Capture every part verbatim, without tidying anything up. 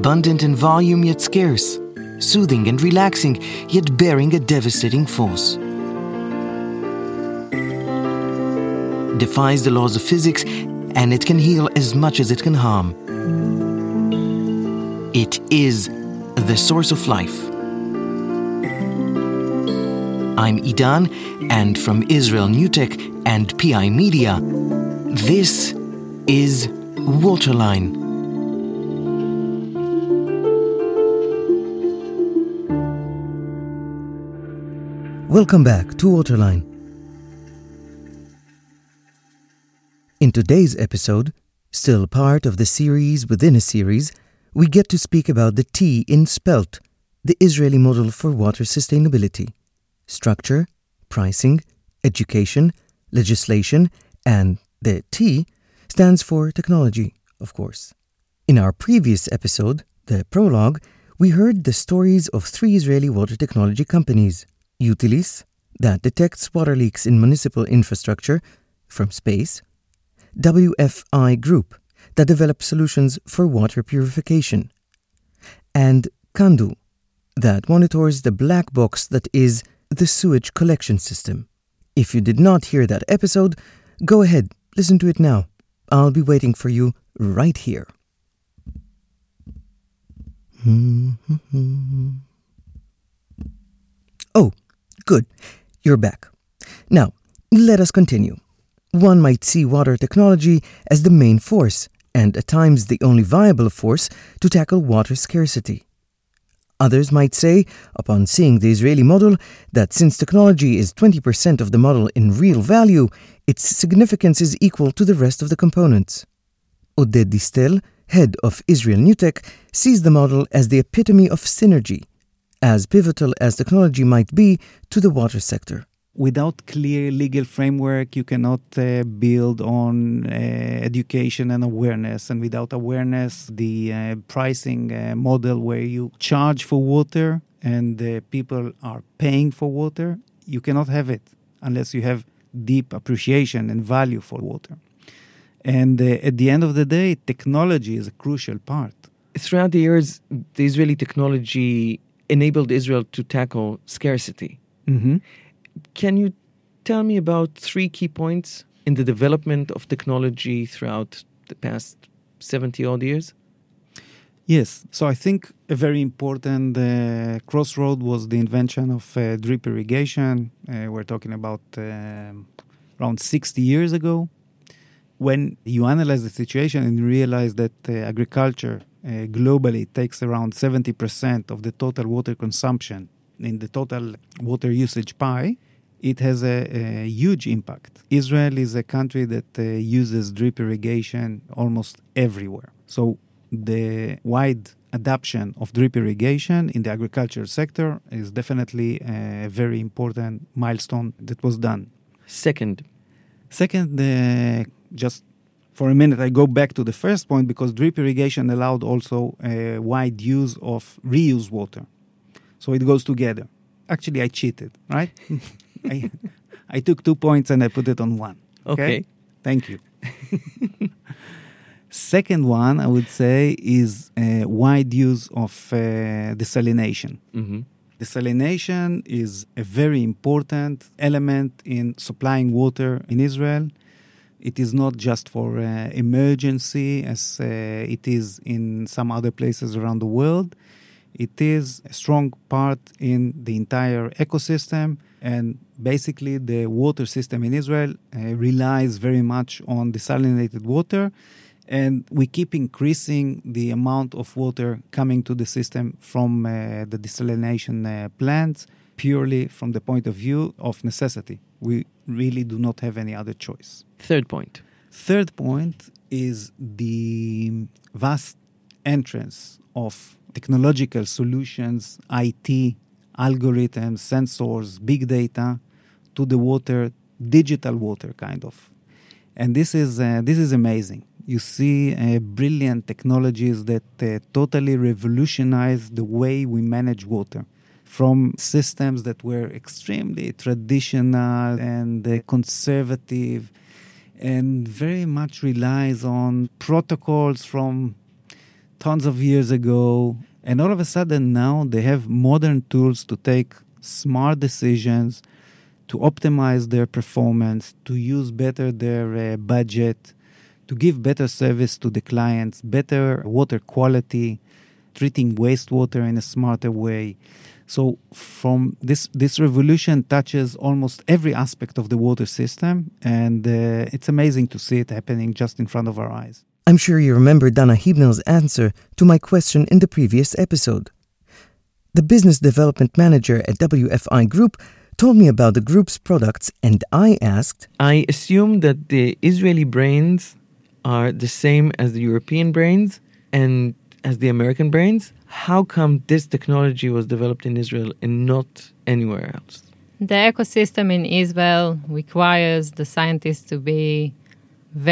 abundant in volume yet scarce, soothing and relaxing yet bearing a devastating force. Defies the laws of physics, and it can heal as much as it can harm. It is the source of life. I'm Idan, and from Israel Newtech and P I Media, this is Waterline. Welcome back to Waterline. In today's episode, still part of the series within a series, we get to speak about the T in SPELT, the Israeli model for water sustainability. Structure, pricing, education, legislation, and the T stands for technology, of course. In our previous episode, the prologue, we heard the stories of three Israeli water technology companies, Utilis, that detects water leaks in municipal infrastructure from space, W F I Group, that develops solutions for water purification, and Kandu, that monitors the black box that is the sewage collection system. If you did not hear that episode, go ahead, listen to it now. I'll be waiting for you right here. Oh, good. You're back. Now, let us continue. One might see water technology as the main force, and at times the only viable force, to tackle water scarcity. Others might say, upon seeing the Israeli model, that since technology is twenty percent of the model in real value, its significance is equal to the rest of the components. Oded Distel, head of Israel Newtech, sees the model as the epitome of synergy, as pivotal as technology might be to the water sector. Without clear legal framework, you cannot uh, build on uh, education and awareness. And without awareness, the uh, pricing uh, model where you charge for water and uh, people are paying for water, you cannot have it unless you have deep appreciation and value for water. And uh, at the end of the day, technology is a crucial part. Throughout the years, the Israeli technology enabled Israel to tackle scarcity. Mm-hmm. Can you tell me about three key points in the development of technology throughout the past seventy-odd years? Yes. So I think a very important uh, crossroad was the invention of uh, drip irrigation. Uh, we're talking about um, around sixty years ago. When you analyze the situation and realize that uh, agriculture uh, globally takes around seventy percent of the total water consumption in the total water usage pie, it has a, a huge impact. Israel is a country that uh, uses drip irrigation almost everywhere. So the wide adoption of drip irrigation in the agricultural sector is definitely a very important milestone that was done. Second. Second, uh, just for a minute, I go back to the first point, because drip irrigation allowed also a wide use of reuse water. So it goes together. Actually, I cheated, right? I, I took two points and I put it on one. Okay. okay. Thank you. Second one, I would say, is uh, wide use of uh, desalination. Mm-hmm. Desalination is a very important element in supplying water in Israel. It is not just for uh, emergency as uh, it is in some other places around the world. It is a strong part in the entire ecosystem, and basically the water system in Israel uh, relies very much on desalinated water, and we keep increasing the amount of water coming to the system from uh, the desalination uh, plants purely from the point of view of necessity. We really do not have any other choice. Third point. Third point is the vast entrance of technological solutions, I T, algorithms, sensors, big data, to the water, digital water kind of. And this is uh, this is amazing. You see uh, brilliant technologies that uh, totally revolutionize the way we manage water. From systems that were extremely traditional and uh, conservative and very much relies on protocols from tons of years ago. And all of a sudden now they have modern tools to take smart decisions, to optimize their performance, to use better their uh, budget, to give better service to the clients, better water quality, treating wastewater in a smarter way. So from this, this revolution touches almost every aspect of the water system, and uh, it's amazing to see it happening just in front of our eyes. I'm sure you remember Dana Hibnell's answer to my question in the previous episode. The business development manager at W F I Group told me about the group's products, and I asked, I assume that the Israeli brains are the same as the European brains and as the American brains. How come this technology was developed in Israel and not anywhere else? The ecosystem in Israel requires the scientists to be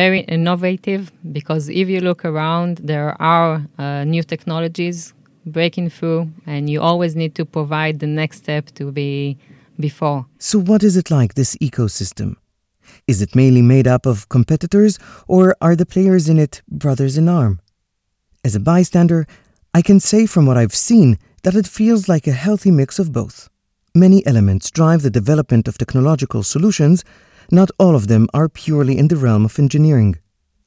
very innovative, because if you look around, there are uh, new technologies breaking through, and you always need to provide the next step to be before. So what is it like, this ecosystem? Is it mainly made up of competitors, or are the players in it brothers in arm? As a bystander, I can say from what I've seen that it feels like a healthy mix of both. Many elements drive the development of technological solutions. Not all of them are purely in the realm of engineering.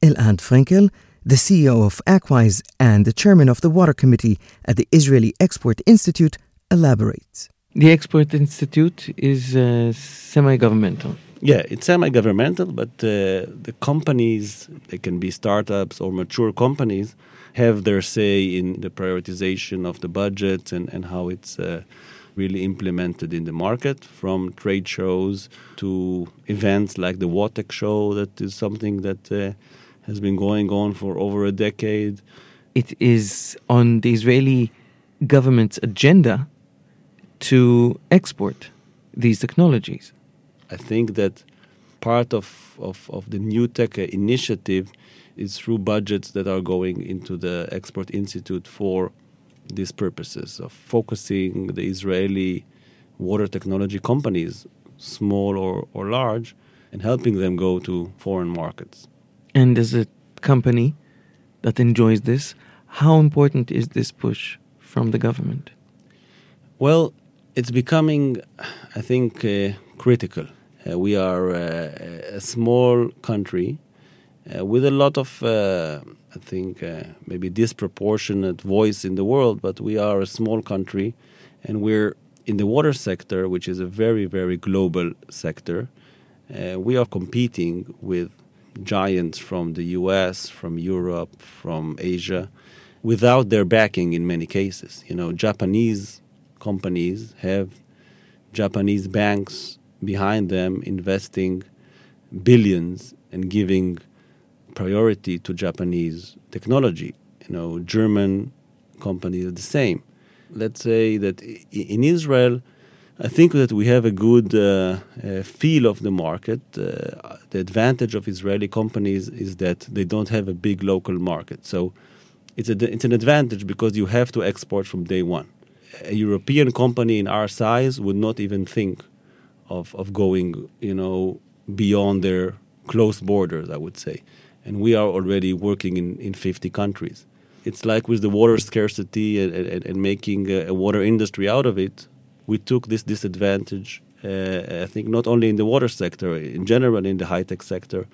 Elad Frenkel, the C E O of AQWISE and the chairman of the Water Committee at the Israeli Export Institute, elaborates. The Export Institute is uh, semi-governmental. Yeah, it's semi-governmental, but uh, the companies, they can be startups or mature companies, have their say in the prioritization of the budget and, and how it's uh, really implemented in the market, from trade shows to events like the Watec show, that is something that uh, has been going on for over a decade. It is on the Israeli government's agenda to export these technologies. I think that part of, of, of the new tech initiative is through budgets that are going into the Export Institute for these purposes of focusing the Israeli water technology companies, small or, or large, and helping them go to foreign markets. And as a company that enjoys this, how important is this push from the government? Well, it's becoming, I think, uh, critical. Uh, we are uh, a small country uh, with a lot of... Uh, I think uh, maybe disproportionate voice in the world, but we are a small country, and we're in the water sector, which is a very, very global sector. Uh, we are competing with giants from the U S, from Europe, from Asia, without their backing in many cases. You know, Japanese companies have Japanese banks behind them investing billions and giving priority to Japanese technology. You know, German companies are the same. Let's say that in Israel, I think that we have a good uh, uh, feel of the market. Uh, the advantage of Israeli companies is that they don't have a big local market. So it's, a, it's an advantage because you have to export from day one. A European company in our size would not even think of, of going, you know, beyond their close borders, I would say. And we are already working in, in fifty countries. It's like with the water scarcity and, and, and making a water industry out of it, we took this disadvantage, uh, I think, not only in the water sector, in general in the high-tech sector,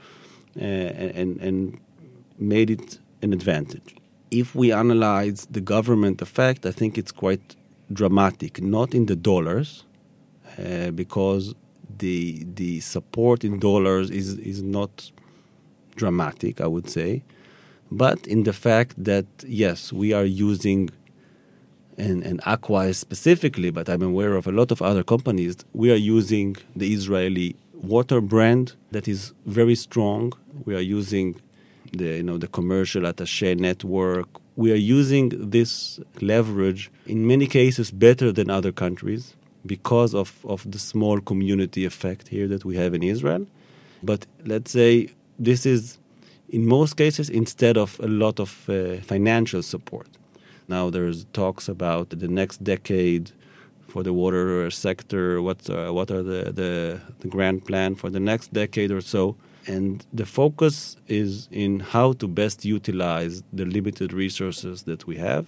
uh, and, and made it an advantage. If we analyze the government effect, I think it's quite dramatic, not in the dollars, uh, because the the support in dollars is, is not... dramatic, I would say, but in the fact that, yes, we are using, and, and AQWISE specifically, but I'm aware of a lot of other companies, we are using the Israeli water brand that is very strong. We are using the, you know, the commercial attaché network. We are using this leverage, in many cases, better than other countries because of, of the small community effect here that we have in Israel. But let's say this is, in most cases, instead of a lot of uh, financial support. Now there's talks about the next decade for the water sector, what's, uh, what are the, the, the grand plan for the next decade or so. And the focus is in how to best utilize the limited resources that we have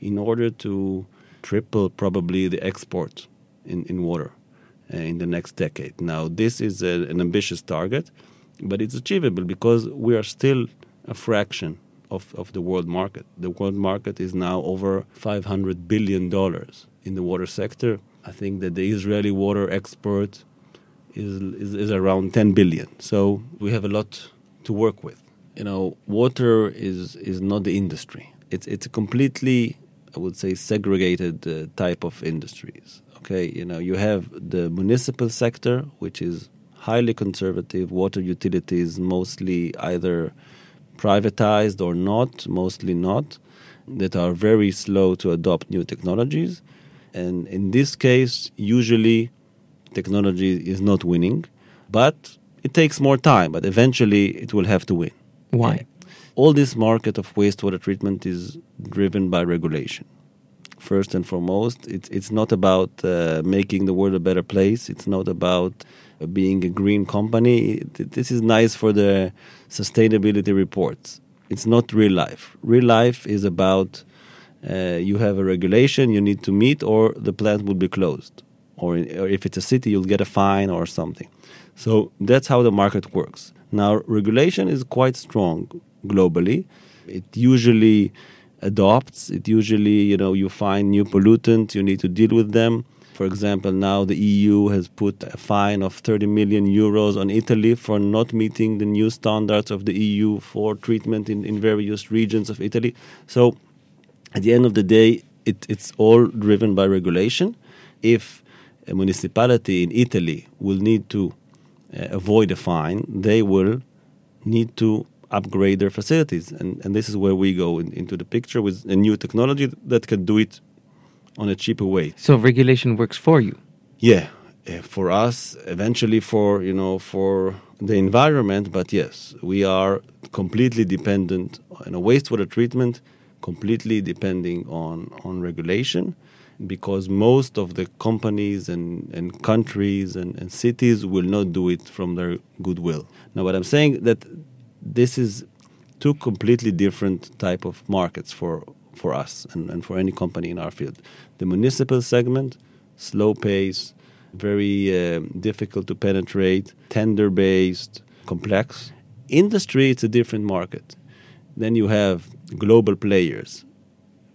in order to triple probably the export in, in water uh, in the next decade. Now, this is a, an ambitious target, but it's achievable because we are still a fraction of, of the world market. The world market is now over five hundred billion dollars in the water sector. I think that the Israeli water export is, is, is around ten billion dollars. So we have a lot to work with. You know, water is, is not the industry. It's, it's a completely, I would say, segregated uh, type of industries. Okay, you know, you have the municipal sector, which is highly conservative, water utilities mostly either privatized or not, mostly not, that are very slow to adopt new technologies. And in this case, usually technology is not winning, but it takes more time, but eventually it will have to win. Why? Okay. All this market of wastewater treatment is driven by regulation. First and foremost, it's, it's not about uh, making the world a better place. It's not about uh, being a green company. It, this is nice for the sustainability reports. It's not real life. Real life is about uh, you have a regulation you need to meet or the plant will be closed. Or, or if it's a city, you'll get a fine or something. So that's how the market works. Now, regulation is quite strong globally. It usually adopts. It usually, you know, you find new pollutants, you need to deal with them. For example, now the E U has put a fine of thirty million euros on Italy for not meeting the new standards of the E U for treatment in, in various regions of Italy. So at the end of the day, it, it's all driven by regulation. If a municipality in Italy will need to uh, avoid a fine, they will need to upgrade their facilities. And, and this is where we go in, into the picture with a new technology that can do it on a cheaper way. So regulation works for you? Yeah, uh, for us, eventually for, you know, for the environment. But yes, we are completely dependent on a wastewater treatment, completely depending on, on regulation, because most of the companies and, and countries and, and cities will not do it from their goodwill. Now, what I'm saying that this is two completely different type of markets for, for us and, and for any company in our field. The municipal segment, slow pace, very uh, difficult to penetrate, tender-based, complex. Industry, it's a different market. Then you have global players,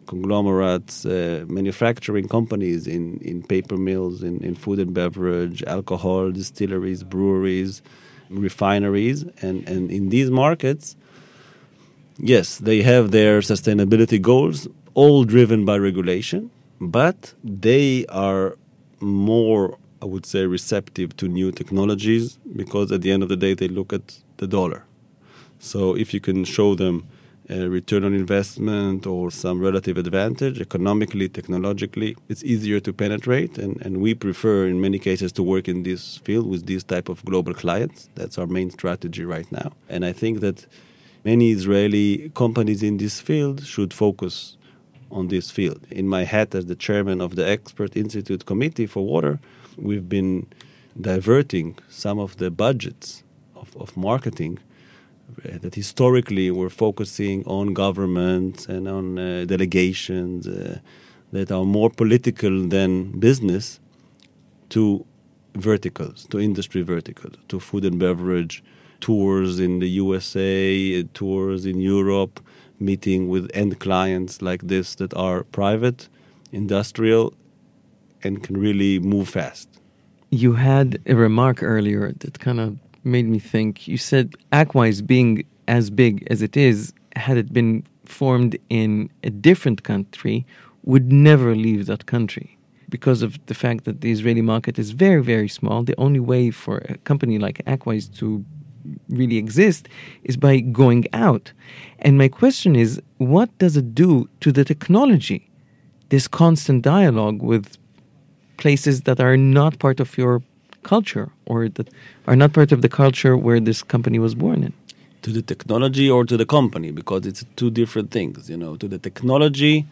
conglomerates, uh, manufacturing companies in, in paper mills, in, in food and beverage, alcohol, distilleries, breweries, refineries, and, and in these markets, yes, they have their sustainability goals, all driven by regulation, but they are more, I would say, receptive to new technologies because at the end of the day, they look at the dollar. So if you can show them a return on investment or some relative advantage, economically, technologically, it's easier to penetrate. And, and we prefer, in many cases, to work in this field with these type of global clients. That's our main strategy right now. And I think that many Israeli companies in this field should focus on this field. In my hat as the chairman of the Expert Institute Committee for Water, we've been diverting some of the budgets of, of marketing that historically we're focusing on governments and on uh, delegations uh, that are more political than business to verticals, to industry verticals, to food and beverage, tours in the U S A, tours in Europe, meeting with end clients like this that are private, industrial, and can really move fast. You had a remark earlier that kind of made me think. You said AQWISE, being as big as it is, had it been formed in a different country, would never leave that country because of the fact that the Israeli market is very, very small. The only way for a company like AQWISE to really exist is by going out. And my question is, what does it do to the technology, this constant dialogue with places that are not part of your culture or that are not part of the culture where this company was born in? To the technology or to the company, because it's two different things. You know, to the technology,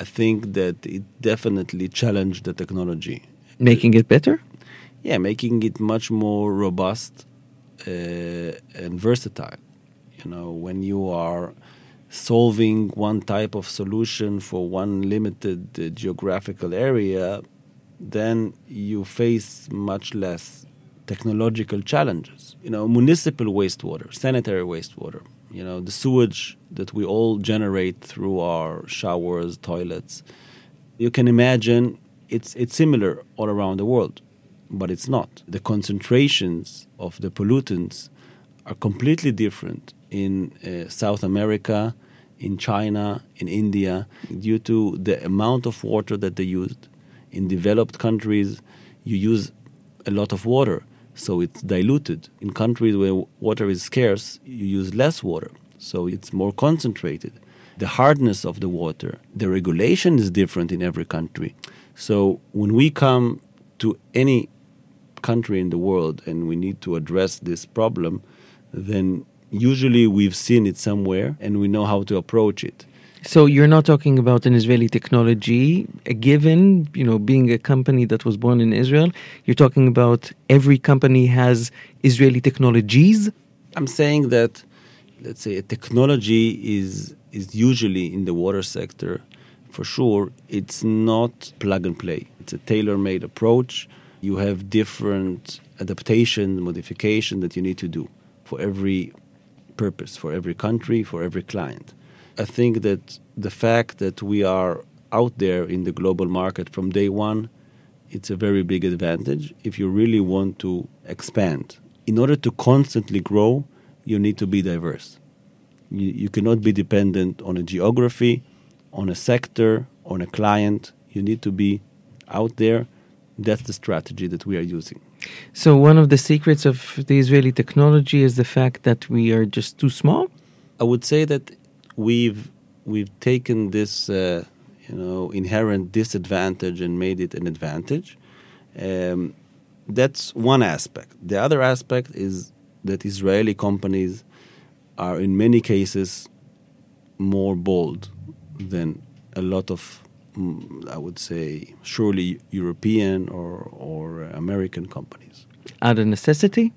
I think that it definitely challenged the technology. Making it better? Yeah, making it much more robust uh, and versatile. You know, when you are solving one type of solution for one limited uh, geographical area, then you face much less technological challenges. You know, municipal wastewater, sanitary wastewater, you know, the sewage that we all generate through our showers, toilets. You can imagine it's it's similar all around the world, but it's not. The concentrations of the pollutants are completely different in uh, South America, in China, in India, due to the amount of water that they used. In developed countries, you use a lot of water, so it's diluted. In countries where water is scarce, you use less water, so it's more concentrated. The hardness of the water, the regulation is different in every country. So when we come to any country in the world and we need to address this problem, then usually we've seen it somewhere and we know how to approach it. So you're not talking about an Israeli technology, a given, you know, being a company that was born in Israel. You're talking about every company has Israeli technologies? I'm saying that, let's say, a technology is is usually in the water sector, for sure. It's not plug and play. It's a tailor-made approach. You have different adaptation, modification that you need to do for every purpose, for every country, for every client. I think that the fact that we are out there in the global market from day one, it's a very big advantage if you really want to expand. In order to constantly grow, you need to be diverse. You, you cannot be dependent on a geography, on a sector, on a client. You need to be out there. That's the strategy that we are using. So one of the secrets of the Israeli technology is the fact that we are just too small? I would say that We've we've taken this uh, you know inherent disadvantage and made it an advantage. Um, that's one aspect. The other aspect is that Israeli companies are in many cases more bold than a lot of, I would say, surely European or or American companies. Out of necessity?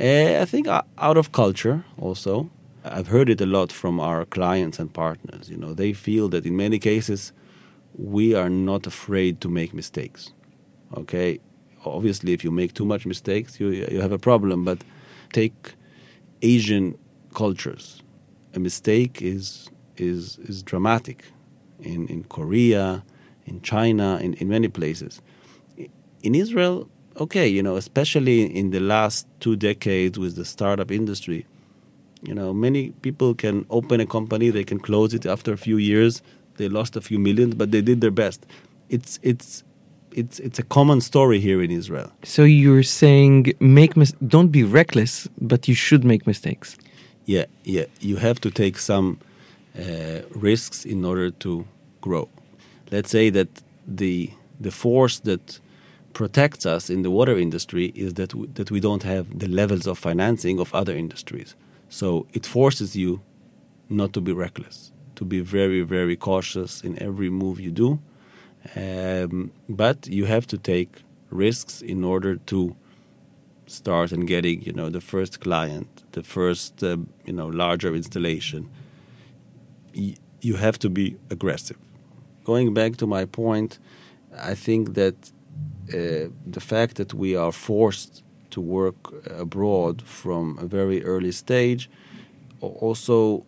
Uh, I think out of culture also. I've heard it a lot from our clients and partners. You know, they feel that in many cases, we are not afraid to make mistakes. Okay, obviously, if you make too much mistakes, you you have a problem. But take Asian cultures. A mistake is is is dramatic in in Korea, in China, in, in many places. In Israel, okay, you know, especially in the last two decades with the startup industry. You know, many people can open a company, they can close it after a few years, they lost a few millions, but they did their best. It's it's it's it's a common story here in Israel. So you're saying make mis- don't be reckless, but you should make mistakes. Yeah, yeah. You have to take some uh, risks in order to grow. Let's say that the the force that protects us in the water industry is that w- that we don't have the levels of financing of other industries. So it forces you not to be reckless, to be very, very cautious in every move you do. Um, but you have to take risks in order to start and getting, you know, the first client, the first, uh, you know, larger installation. Y- you have to be aggressive. Going back to my point, I think that uh, the fact that we are forced to work abroad from a very early stage also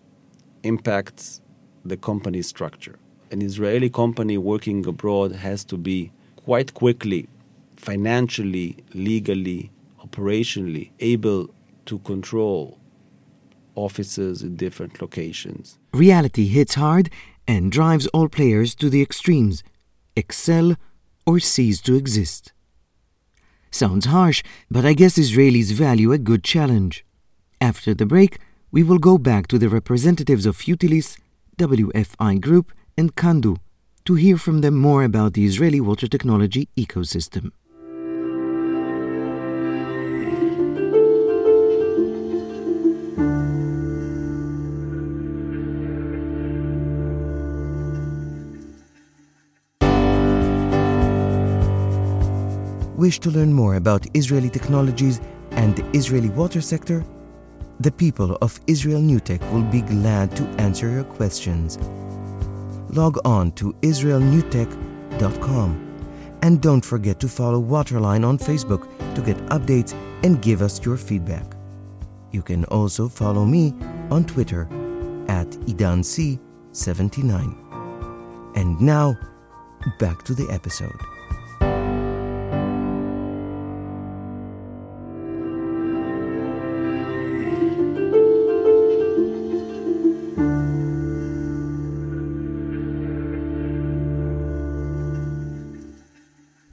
impacts the company structure. An Israeli company working abroad has to be quite quickly, financially, legally, operationally, able to control offices in different locations. Reality hits hard and drives all players to the extremes, excel or cease to exist. Sounds harsh, but I guess Israelis value a good challenge. After the break, we will go back to the representatives of Utilis, W F I Group, and Kandu to hear from them more about the Israeli water technology ecosystem. Wish to learn more about Israeli technologies and the Israeli water sector, the people of Israel Newtech will be glad to answer your questions. Log on to israel newtech dot com. And don't forget to follow Waterline on Facebook to get updates and give us your feedback. You can also follow me on Twitter at idan c seventy-nine. And now, back to the episode.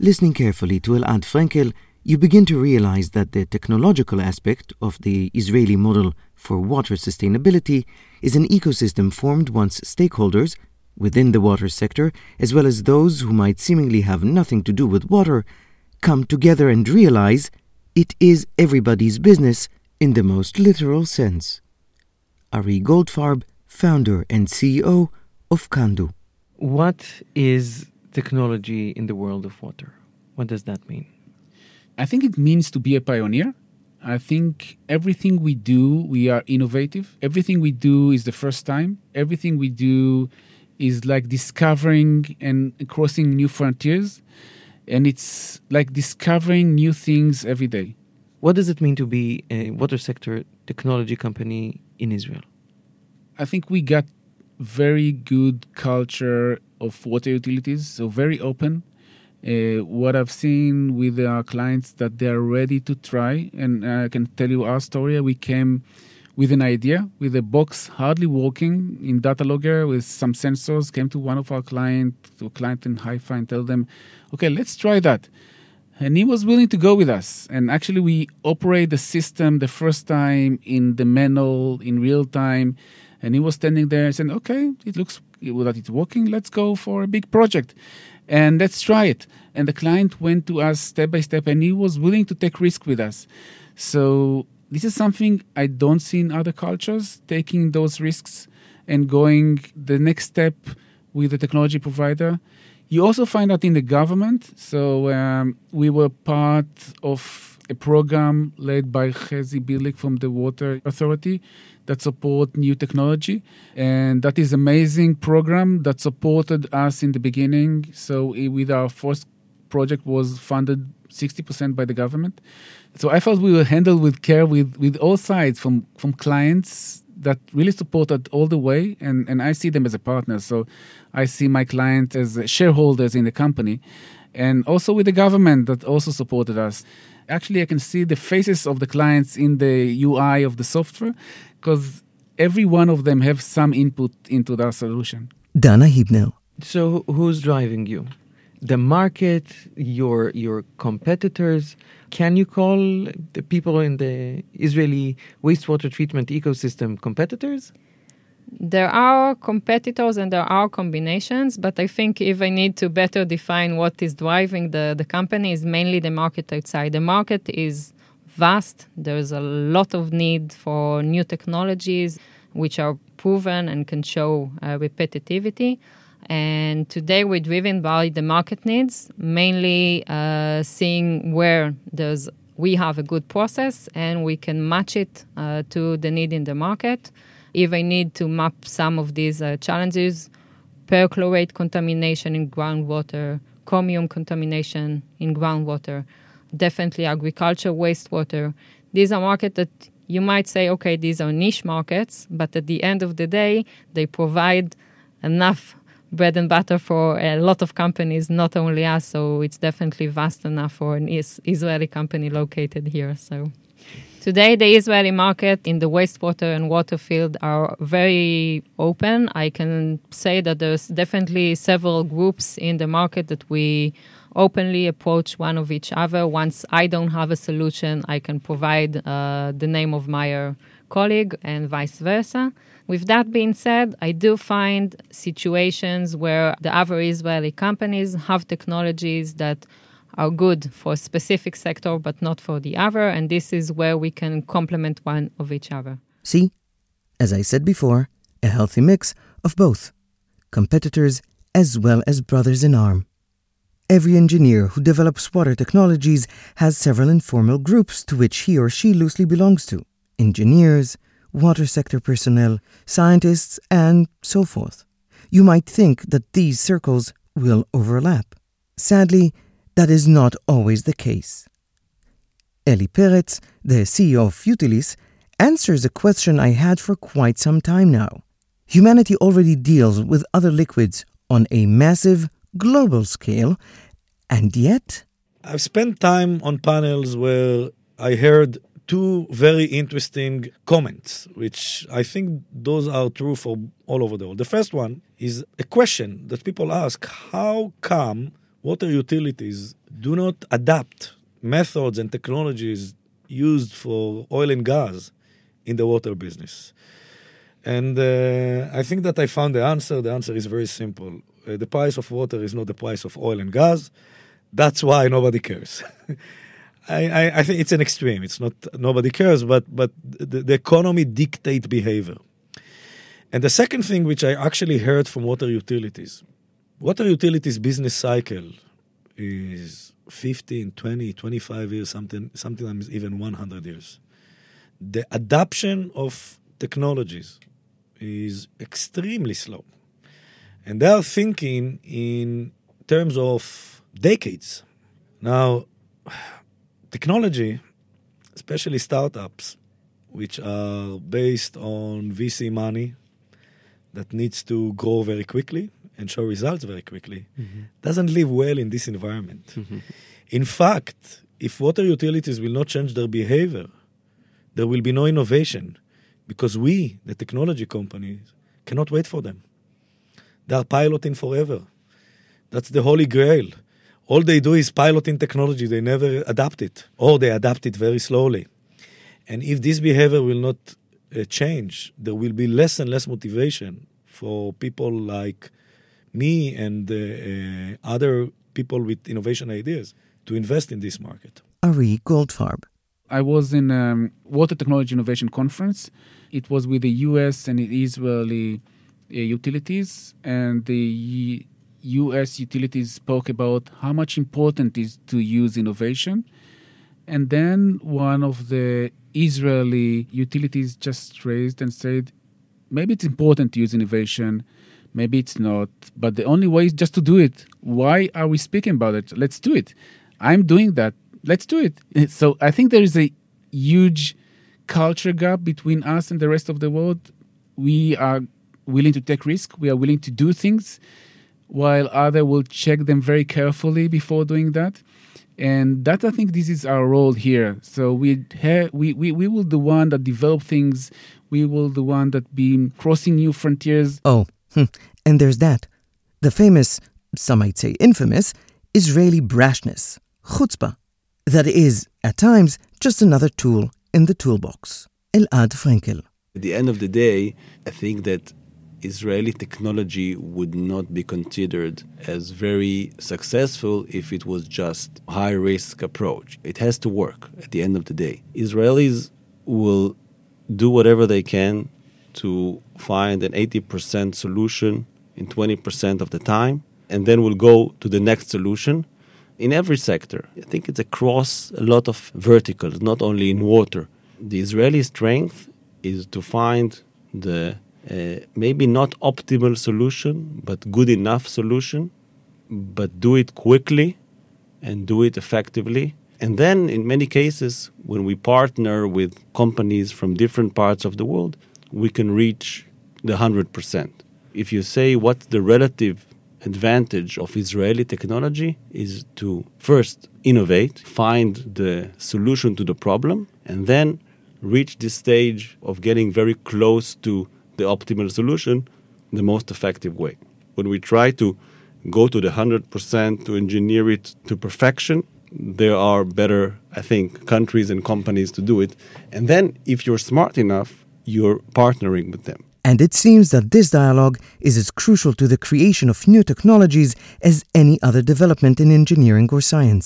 Listening carefully to Elad Frenkel, you begin to realize that the technological aspect of the Israeli model for water sustainability is an ecosystem formed once stakeholders within the water sector, as well as those who might seemingly have nothing to do with water, come together and realize it is everybody's business in the most literal sense. Ari Goldfarb, founder and C E O of Kandu. What is technology in the world of water? What does that mean? I think it means to be a pioneer. I think everything we do, we are innovative. Everything we do is the first time. Everything we do is like discovering and crossing new frontiers. And it's like discovering new things every day. What does it mean to be a water sector technology company in Israel? I think we got very good culture of water utilities, so very open. Uh, what I've seen with our clients that they are ready to try, and I can tell you our story. We came with an idea, with a box hardly working in data logger with some sensors, came to one of our clients, to a client in Haifa, and tell them, okay, let's try that. And he was willing to go with us. And actually we operate the system the first time in the manual, in real time. And he was standing there and saying, okay, it looks that it's working. Let's go for a big project and let's try it. And the client went to us step by step and he was willing to take risk with us. So this is something I don't see in other cultures, taking those risks and going the next step with the technology provider. You also find out in the government. So um, we were part of a program led by Hezi Billig from the Water Authority that support new technology. And that is an amazing program that supported us in the beginning. So it, with our first project was funded sixty percent by the government. So I felt we were handled with care with, with all sides, from, from clients that really supported all the way. And, and I see them as a partner. So I see my clients as shareholders in the company. And also with the government that also supported us. Actually, I can see the faces of the clients in the U I of the software because every one of them have some input into their solution. Dana Hibnell. So who's driving you? The market, your your competitors? Can you call the people in the Israeli wastewater treatment ecosystem competitors? There are competitors and there are combinations, but I think if I need to better define what is driving the, the company is mainly the market outside. The market is vast. There's a lot of need for new technologies which are proven and can show uh, repetitivity. And today we're driven by the market needs, mainly uh, seeing where there's we have a good process and we can match it uh, to the need in the market. If I need to map some of these uh, challenges, perchlorate contamination in groundwater, chromium contamination in groundwater, definitely agriculture, wastewater. These are markets that you might say, okay, these are niche markets, but at the end of the day, they provide enough bread and butter for a lot of companies, not only us. So it's definitely vast enough for an is- Israeli company located here. So today, the Israeli market in the wastewater and water field are very open. I can say that there's definitely several groups in the market that we openly approach one of each other. Once I don't have a solution, I can provide uh, the name of my colleague and vice versa. With that being said, I do find situations where the other Israeli companies have technologies that are good for a specific sector, but not for the other. And this is where we can complement one of each other. See, as I said before, a healthy mix of both competitors as well as brothers in arm. Every engineer who develops water technologies has several informal groups to which he or she loosely belongs to: engineers, water sector personnel, scientists, and so forth. You might think that these circles will overlap. Sadly, that is not always the case. Eli Peretz, the C E O of Utilis, answers a question I had for quite some time now. Humanity already deals with other liquids on a massive global scale, and yet... I've spent time on panels where I heard two very interesting comments, which I think those are true for all over the world. The first one is a question that people ask: how come water utilities do not adapt methods and technologies used for oil and gas in the water business? And uh, I think that I found the answer. The answer is very simple. Uh, the price of water is not the price of oil and gas. That's why nobody cares. I, I, I think it's an extreme. It's not nobody cares, but but the, the economy dictates behavior. And the second thing which I actually heard from water utilities, water utilities business cycle is fifteen, twenty, twenty-five years, something, sometimes even one hundred years. The adoption of technologies is extremely slow. And they are thinking in terms of decades. Now, technology, especially startups, which are based on V C money that needs to grow very quickly and show results very quickly, mm-hmm. doesn't live well in this environment. Mm-hmm. In fact, if water utilities will not change their behavior, there will be no innovation, because we, the technology companies, cannot wait for them. They are piloting forever. That's the holy grail. All they do is piloting technology. They never adapt it, or they adapt it very slowly. And if this behavior will not uh, change, there will be less and less motivation for people like me and uh, uh, other people with innovation ideas to invest in this market. Ari Goldfarb. I was in a um, Water Technology Innovation Conference. It was with the U S and the Israeli uh, utilities, and the U S utilities spoke about how much important it is to use innovation. And then one of the Israeli utilities just raised and said, maybe it's important to use innovation, maybe it's not, but the only way is just to do it. Why are we speaking about it? Let's do it. I'm doing that. Let's do it. So I think there is a huge culture gap between us and the rest of the world. We are willing to take risk. We are willing to do things, while others will check them very carefully before doing that. And that, I think, this is our role here. So we ha- we, we we will the one that develop things. We will the one that be crossing new frontiers. Oh, and there's that. The famous, some might say infamous, Israeli brashness, chutzpah, that is, at times, just another tool in the toolbox. Elad Frenkel. At the end of the day, I think that Israeli technology would not be considered as very successful if it was just a high-risk approach. It has to work at the end of the day. Israelis will do whatever they can to find an eighty percent solution in twenty percent of the time, and then will go to the next solution in every sector. I think it's across a lot of verticals, not only in water. The Israeli strength is to find the Uh, maybe not optimal solution, but good enough solution, but do it quickly and do it effectively. And then in many cases, when we partner with companies from different parts of the world, we can reach the one hundred percent. If you say what's the relative advantage of Israeli technology, is to first innovate, find the solution to the problem, and then reach this stage of getting very close to the optimal solution, the most effective way. When we try to go to the one hundred percent, to engineer it to perfection, there are better, I think, countries and companies to do it. And then, if you're smart enough, you're partnering with them. And it seems that this dialogue is as crucial to the creation of new technologies as any other development in engineering or science.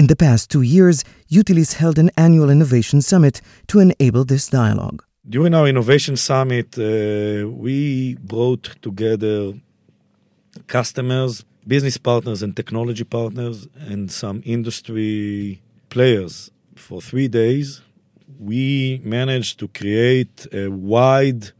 In the past two years, Utilis held an annual innovation summit to enable this dialogue. During our Innovation Summit, uh, we brought together customers, business partners and technology partners and some industry players for three days. We managed to create a wide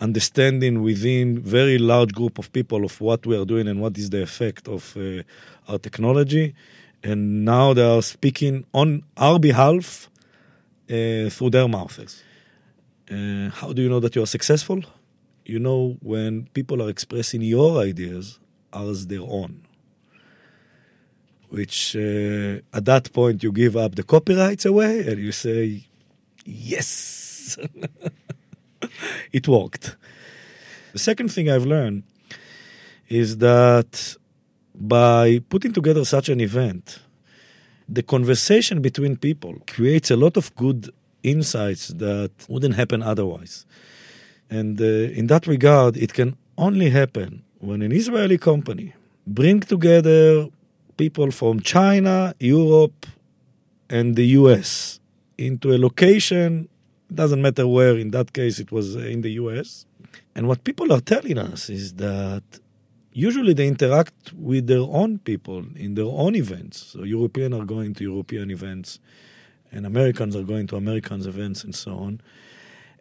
understanding within very large group of people of what we are doing and what is the effect of uh, our technology. And now they are speaking on our behalf uh, through their mouths. Uh, how do you know that you are successful? You know when people are expressing your ideas as their own. Which uh, at that point you give up the copyrights away and you say, yes, it worked. The second thing I've learned is that by putting together such an event, the conversation between people creates a lot of good insights that wouldn't happen otherwise. And uh, in that regard, it can only happen when an Israeli company brings together people from China, Europe, and the U S into a location, doesn't matter where, in that case it was in the U S. And what people are telling us is that usually they interact with their own people in their own events. So Europeans are going to European events, and Americans are going to American events, and so on.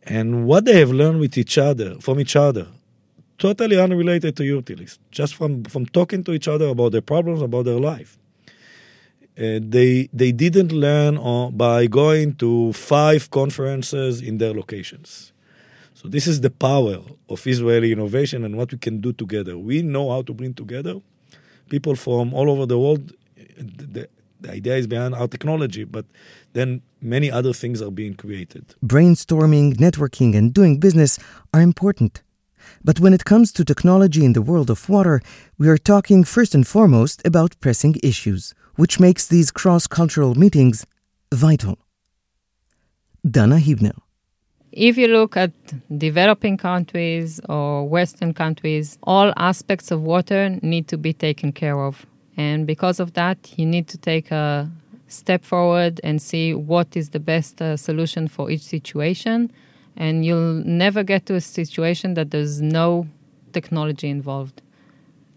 And what they have learned with each other, from each other, totally unrelated to Utilis, just from, from talking to each other about their problems, about their life. Uh, they they didn't learn uh, by going to five conferences in their locations. So this is the power of Israeli innovation and what we can do together. We know how to bring together people from all over the world. The, the idea is behind our technology, but then many other things are being created. Brainstorming, networking, and doing business are important. But when it comes to technology in the world of water, we are talking first and foremost about pressing issues, which makes these cross-cultural meetings vital. Dana Hibnell. If you look at developing countries or Western countries, all aspects of water need to be taken care of. And because of that, you need to take a step forward and see what is the best uh, solution for each situation. And you'll never get to a situation that there's no technology involved.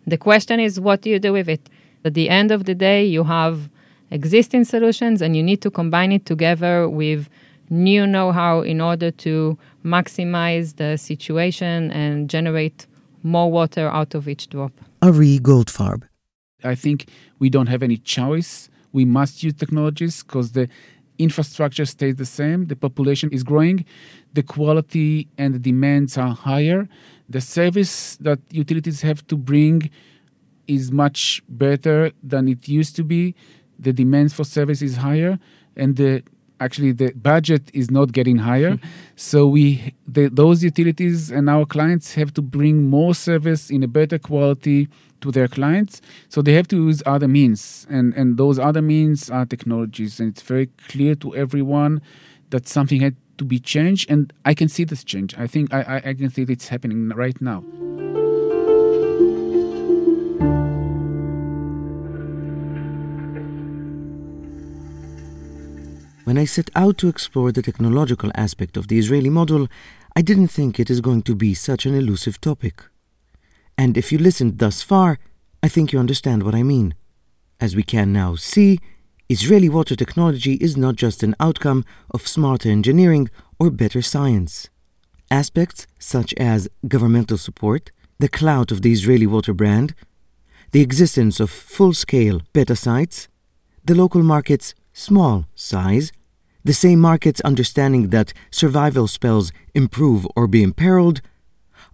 The question is, what do you do with it? At the end of the day, you have existing solutions and you need to combine it together with new know-how in order to maximize the situation and generate more water out of each drop. Ari Goldfarb. I think we don't have any choice. We must use technologies because the infrastructure stays the same, the population is growing, the quality and the demands are higher. The service that utilities have to bring is much better than it used to be. The demands for service is higher, and the actually the budget is not getting higher. So we the, those utilities and our clients have to bring more service in a better quality to their clients. So they have to use other means, and, and those other means are technologies. And it's very clear to everyone that something had to be changed, and I can see this change. I think I, I, I can see it's happening right now. When I set out to explore the technological aspect of the Israeli model, I didn't think it is going to be such an elusive topic. And if you listened thus far, I think you understand what I mean. As we can now see, Israeli water technology is not just an outcome of smarter engineering or better science. Aspects such as governmental support, the clout of the Israeli water brand, the existence of full-scale beta sites, the local market's small size, the same market's understanding that survival spells improve or be imperiled,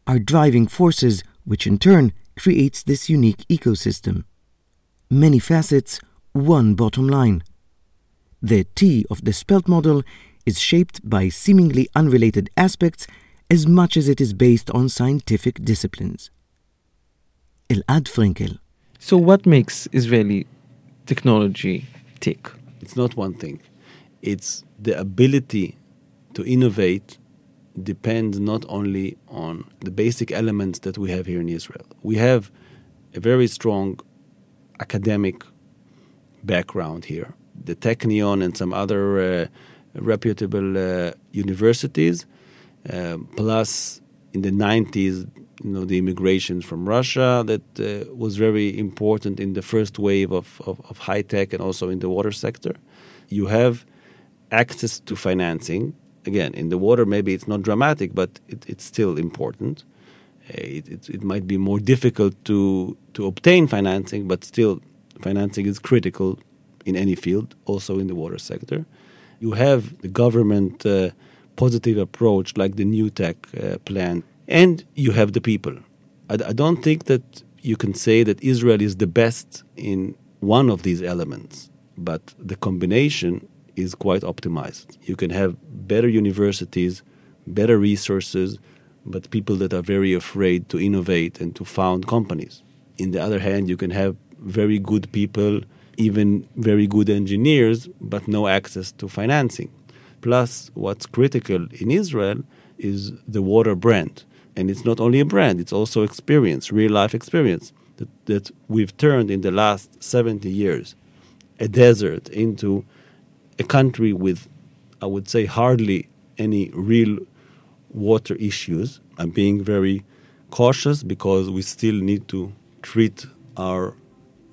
are driving forces which in turn creates this unique ecosystem. Many facets, one bottom line. The T of the SPELT model is shaped by seemingly unrelated aspects as much as it is based on scientific disciplines. Elad Frenkel. So what makes Israeli technology tick? It's not one thing. It's the ability to innovate depends not only on the basic elements that we have here in Israel. We have a very strong academic background here. The Technion and some other uh, reputable uh, universities, uh, plus in the nineties, you know, the immigration from Russia that uh, was very important in the first wave of, of, of high tech and also in the water sector. You have access to financing. Again, in the water, maybe it's not dramatic, but it, it's still important. It, it, it might be more difficult to to obtain financing, but still financing is critical in any field, also in the water sector. You have the government uh, positive approach like the Newtech uh, plan, and you have the people. I, I don't think that you can say that Israel is the best in one of these elements, but the combination is quite optimized. You can have better universities, better resources, but people that are very afraid to innovate and to found companies. In the other hand, you can have very good people, even very good engineers, but no access to financing. Plus, what's critical in Israel is the water brand. And it's not only a brand, it's also experience, real-life experience, that, that we've turned in the last seventy years a desert into a country with, I would say, hardly any real water issues. I'm being very cautious because we still need to treat our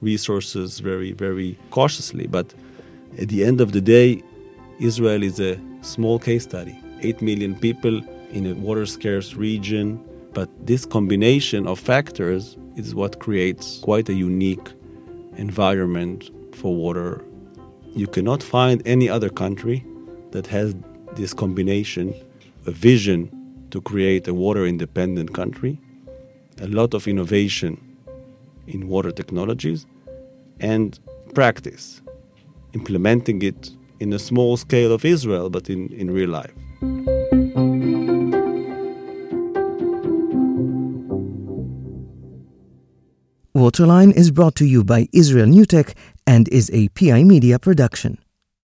resources very, very cautiously. But at the end of the day, Israel is a small case study. Eight million people in a water-scarce region. But this combination of factors is what creates quite a unique environment for water. You cannot find any other country that has this combination, a vision to create a water-independent country, a lot of innovation in water technologies, and practice, implementing it in a small scale of Israel, but in, in real life. Waterline is brought to you by Israel Newtech and is a P I Media production.